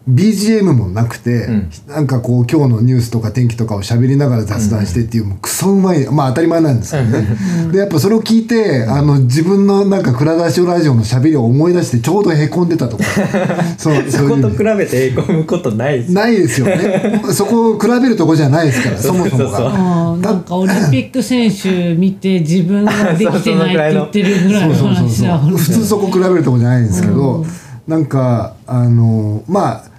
ビージーエム もなくて、うん、なんかこう今日のニュースとか天気とかを喋りながら雑談してっていう、うん、もうクソうまい、まあ当たり前なんですけどねでやっぱそれを聞いて、うん、あの自分のなんか蔵出しラジオの喋りを思い出してちょうどへこんでたとかそ, う そ, ういうそこと比べてへこむことないですないですよねそこを比べるとこじゃないですからそもそもがそうそうそうなんかオリンピック選手見て自分はできてないって言ってるぐらいの話だ普通そこ比べるとこじゃないんですけど、うん、なんかあのまあ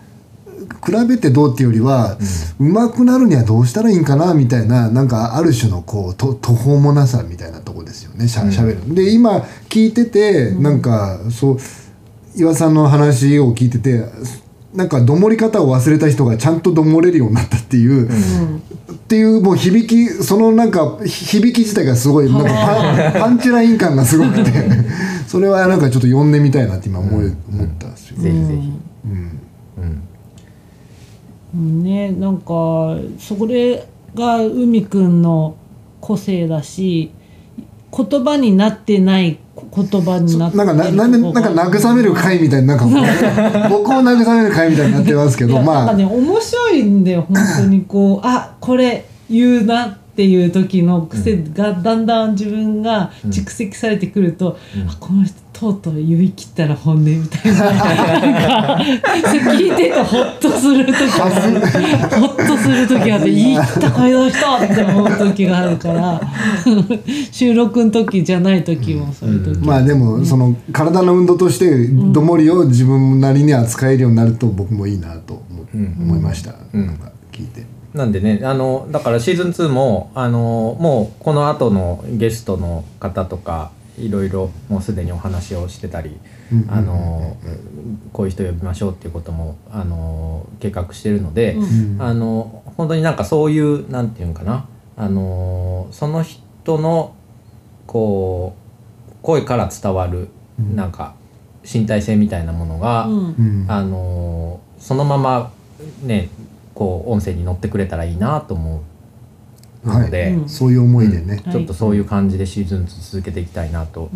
比べてどうっていうよりは、うん、上手くなるにはどうしたらいいんかなみたいな、なんかある種のこうと途方もなさみたいなとこですよね、しゃ、うん、しゃべる。で今聞いてて、うん、なんかそう岩さんの話を聞いてて、なんかどもり方を忘れた人がちゃんとどもれるようになったっていう、うん、っていうもう響きそのなんか響き自体がすごいなんか パ, ンパンチライン感がすごくてそれはなんかちょっと読んでみたいなって今思い、うん、思ったんですよ。ぜひぜひ。うんうんね、なんかそれが海くんの個性だし、言葉になってない言葉になってるなんかな、なんか慰める会みたいな、なんか僕を慰める会みたいになってますけどまあなんかね面白いんだよ本当にこうあこれ言うなっていう時の癖がだんだん自分が蓄積されてくると、うん、あこの人とうとう言い切ったら本音みたい な, なんか聞いててホッとする時ホッとする時があって言い切ったこの人って思う時があるから収録の時じゃない時もそういう時、うんうん、まあでもその体の運動としてどもりを自分なりに扱えるようになると僕もいいなと 思,、うん、思いました、うん、なんか聞いてなんでねあのだからシーズンツーもあのもうこの後のゲストの方とかいろいろもうすでにお話をしてたり、あのこういう人呼びましょうっていうこともあの計画してるので、うん、あの本当になんかそういうなんていうんかなあのその人のこう声から伝わるなんか身体性みたいなものが、うん、あのそのままねこう音声に乗ってくれたらいいなと思う。はいでうん、そういう思いでね、うん、ちょっとそういう感じでシーズン続けていきたいなと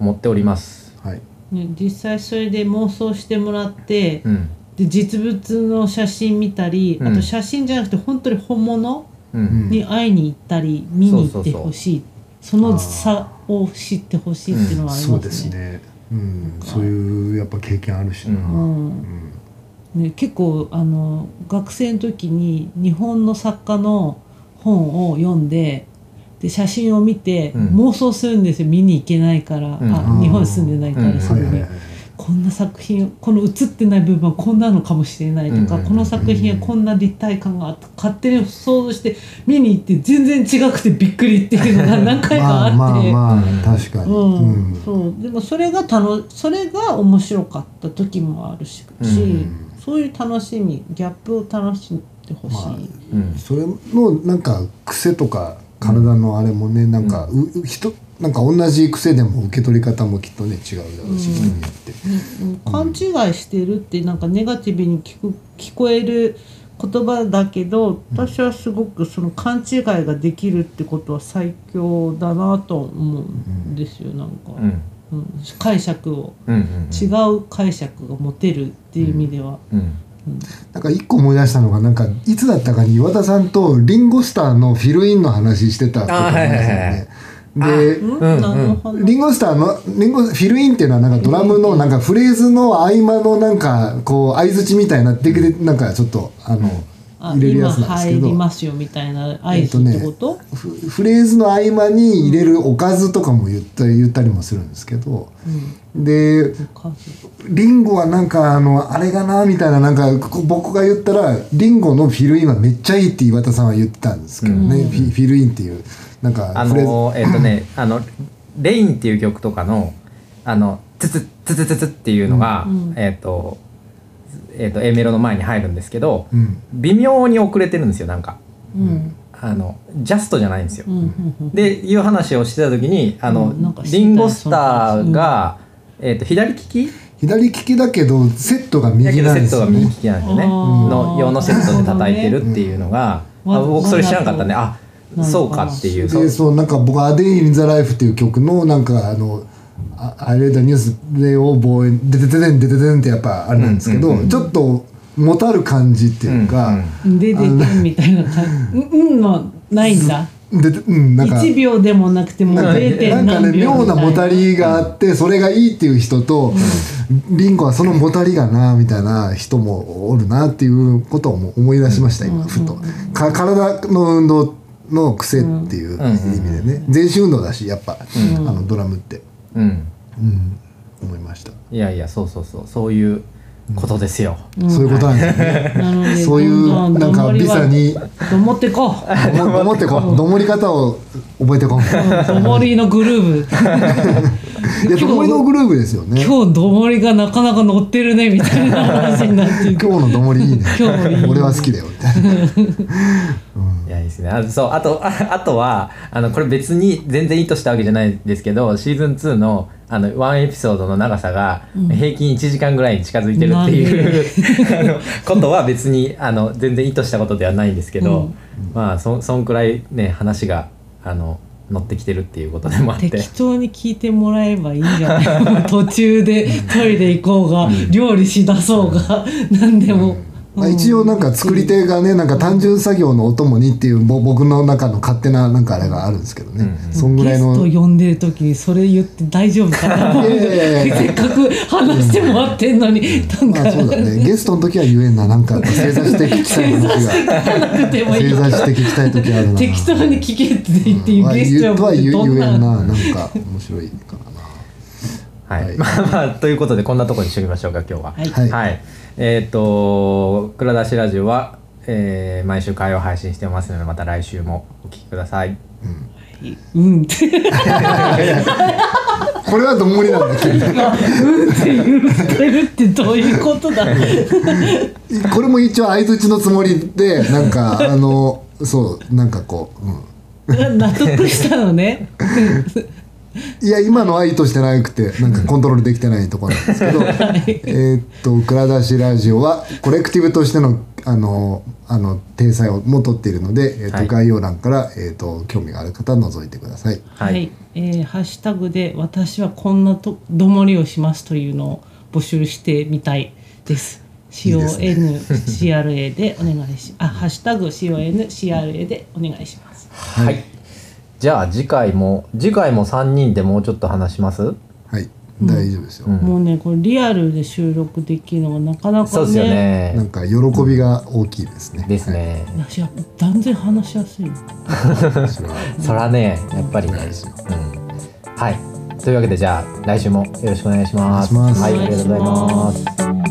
思っております、うんはいね、実際それで妄想してもらって、うん、で実物の写真見たり、うん、あと写真じゃなくて本当に本物に会いに行ったり、うん、見に行ってほしい、そうそうそう、その差を知ってほしいっていうのはありますね、うん、そうですね、うん、そういうやっぱ経験あるしな、うんうんね、結構あの学生の時に日本の作家の本を読ん で, で写真を見て妄想するんですよ、うん、見に行けないから、うん、あ日本に住んでないから、うん、それで、うんはいはいはい、こんな作品この写ってない部分はこんなのかもしれないとか、うん、この作品はこんな立体感があって勝手に想像して見に行って全然違くてびっくりっていうのが何回かあってまあまあ、まあ、確かに、うんうん、そうでもそれが楽それが面白かった時もあるし、うん、そういう楽しみギャップを楽しみ欲しいまあうん、それのなんか癖とか体のあれもね、うん、なんかう人なんか同じ癖でも受け取り方もきっとね違うだろうし、人によって、うん、勘違いしてるってなんかネガティブに 聞く、聞こえる言葉だけど私はすごくその勘違いができるってことは最強だなと思うんですよなんか、うんうん、解釈を、うんうんうん、違う解釈が持てるっていう意味では、うんうんうん、なんかいっこ思い出したのが、なんかいつだったかに岩田さんとリンゴスターのフィルインの話してたとかなんですよね。で、リンゴスターのリンゴフィルインっていうのはなんかドラムのなんかフレーズの合間のなんかこう相づちみたいなってきて、なんかちょっとあの入れるやつなんですけど、今入りますよみたいな合図ってこと、えっとね、フ, フレーズの合間に入れるおかずとかも言ったり言ったりもするんですけど、うん、でリンゴはなんかあのあれがなみたいな、なんか僕が言ったらリンゴのフィルインはめっちゃいいって岩田さんは言ってたんですけどね、うん、フ, ィフィルインっていうなんかあのえっとねあのレインっていう曲とかのあのツツツツツツっていうのが、うん、えっとえー、と A メロの前に入るんですけど、うん、微妙に遅れてるんですよ、なんか、うん、あのジャストじゃないんですよ、うん、でいう話をしてた時にあの、うん、リンゴスターが、うんえー、と左利き左利きだけどセットが右なんですよね、右利きなんですよねの用のセットで叩いてるっていうのが僕それ知らなかったね、あそうかっていう。でそうなんか僕「A Day in the Life」っていう曲のなんかあのあれだニュースで応募でてててんでててんってやっぱあれなんですけど、うんうんうん、ちょっともたる感じっていうか、でててんみたいな感じ、うんもないんだ。でうんなんかいちびょうでもなくてもなんかね妙なもたりがあってそれがいいっていう人と、うん、リンゴはそのもたりがなみたいな人もおるなっていうことを思い出しました、うん、今ふと、うんうん、か体の運動の癖っていう意味でね、全身運動だしやっぱ、うん、あのドラムって。うんうん、思いました。いやいやそうそうそうそういうことですよ、うん、そういうことなんですね、はい、そういうなんかリサにどもってこうどもってこうどもり方を覚えてこうどもりのグルーヴいやどもりのグルーヴですよね。今日どもりがなかなか乗ってるねみたいな話になって今日のどもりいいね今日いいね俺は好きだよみたいな、うん、いやいいですね。あそうあと あ, あとはあのこれ別に全然意図したわけじゃないんですけど、シーズンツーのあのワンエピソードの長さが平均いちじかんぐらいに近づいてるっていう、うん、ことは別にあの全然意図したことではないんですけど、うん、まあ そ, そんくらいね話があの乗ってきてるっていうことでもあって、適当に聞いてもらえばいいんじゃない途中でトイレ行こうが、うん、料理しだそうが、うん、何でも、うんうん、一応なんか作り手がねなんか単純作業のお供にっていう僕の中の勝手ななんかあれがあるんですけどね、うんうん、そんぐらいのゲスト呼んでる時にそれ言って大丈夫かなせっかく話してもらってんのに、うん、なんか、まあそうだね、ゲストの時は言えんな、なんか正座して聞きたい時が正座して聞きたい時あるな適当に聞けって言って、うん、ゲスト呼ぶってどんな言えんな、なんか面白いかな、はい、はい、まあまあということでこんなとこにしときましょうか今日は。はい、はいはい、えっ、ー、と蔵出しラジオは、えー、毎週火曜配信してますので、また来週もお聞きください。うん。はい、うん。これはどんもりなんだけど。うんって言ってるってどういうことだ。これも一応相づちのつもりでなんかあのそうなんかこう、うん、納得したのね。いや今のは意図してなくてなんかコントロールできてないところなんですけど、はい、えー、っと蔵出しラジオはコレクティブとしてのあのあの体裁をも取っているので、えーっとはい、概要欄から、えーっと興味がある方は覗いてください。はい、はい、えー、ハッシュタグで私はこんなとどもりをしますというのを募集してみたいです。コンクラ でお願いしあハッシュタグ コンクラ でお願いします。はい。はいじゃあ次回も次回もさんにんでもうちょっと話します？はい、うん、大丈夫ですよ、うん、もうねこれリアルで収録できるのがなかなかね、そうですよね、なんか喜びが大きいですね、うん、ですね、はい、いや断然話しやすいそらねやっぱり、うん、はいというわけでじゃあ来週もよろしくお願いします。はいありがとうございます。